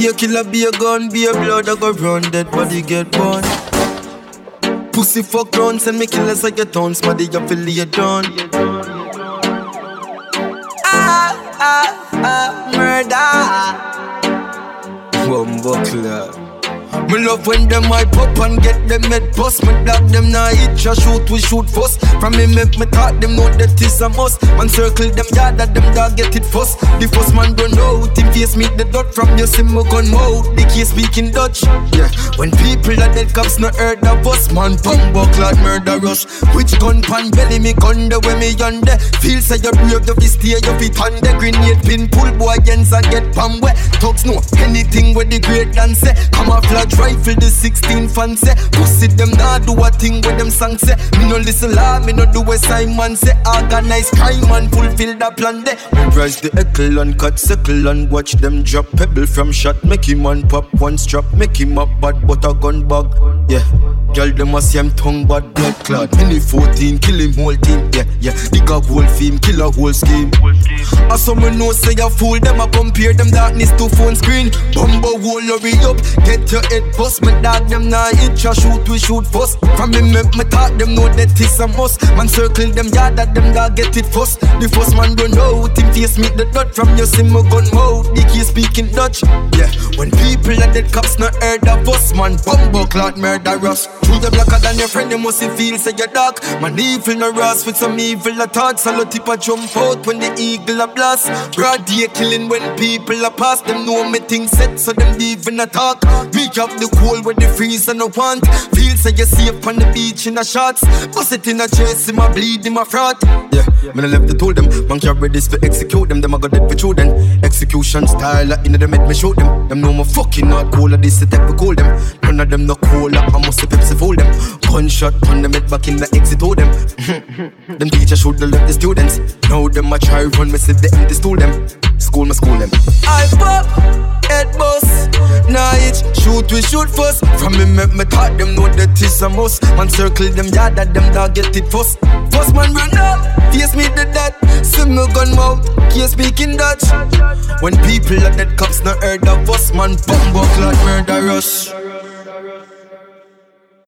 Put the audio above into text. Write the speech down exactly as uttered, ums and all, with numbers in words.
Be a killer, be a gun, be a blood, I go run, dead body get born. Pussy fuck round, send me killers, I get tons, but they up feel you done. Ah, ah, ah, murder. One buckler. Me love when them hype up and get them head bust. Me dog them nah eat ya shoot, we shoot first. From me make me talk, them know that is a must. Man circle them yard that them dog get it first. The first man don't know, team face meet the dot. From your simmer gun mouth, the case speaking Dutch. Yeah, when people are dead cops no heard of us. Man bumbo clad murderous. Which gun pan belly me gun the way me yonder. Feel say you brave, you fi stay, you fi turn the grenade pin pull boy gens and get pam wet. Talks no anything with the great dance say. Come off like rifle the sixteen fancy. Pussy them nah do a thing with them sang say. Me no listen la, me no do a Simon say. Organize crime and fulfill the plan de. We rise the eckle and cut sickle and watch them drop pebble from shot. Make him on pop one strap, make him up bad but a gun bag. Yeah, girl them a see him tongue bad blood clad. Mini fourteen kill him whole team. Yeah, yeah, dig a whole theme, kill a whole scheme. As some me know say a fool them a compare them darkness to phone screen. Bumbo whole hurry up, get your head bust. Me dog them nah itch a shoot, we shoot first. From me make me talk, them know that it's a must. Man circle them yard that them dog get it first. The first man don't know, team face meet the dot. From your simmer gun mouth, the case speaking Dutch. Yeah, when people are dead cops not heard of us. Man bumbo clout murderous. Through the blacker than your friend, they must feel say you're dark. Man evil no rust with some evil attacks. A lot tip a jump out when the eagle a blast. Broad day killing when people are past. Them know me things set, so them even attack. Me up the cold with the freeze and the want. Feel say you safe on the beach in the shots. Bust it in a chest, in my bleed, in my fraud. Yeah, yeah. Me no left to told them. Man can't read this to execute them. Them I got dead for children. Execution style, like, in the make me show them. Them know my fucking not cool, like this to take me call them. None of them no cool, like, I must have Pepsi fold them. Gunshot on them, head back in the exit, hold them. Them teachers should have left the students. Now them I try run, me sit the empty stool them. School me school them. I pop, head boss, nah itch, shoot. We shoot first. From me make me thought them know that it's a must. Man circle them yard that them dog get it first. First man run up, face me the dead. Swim me gun mouth, case speaking Dutch. When people are dead cops not heard of us. Man bumbo clad murderous.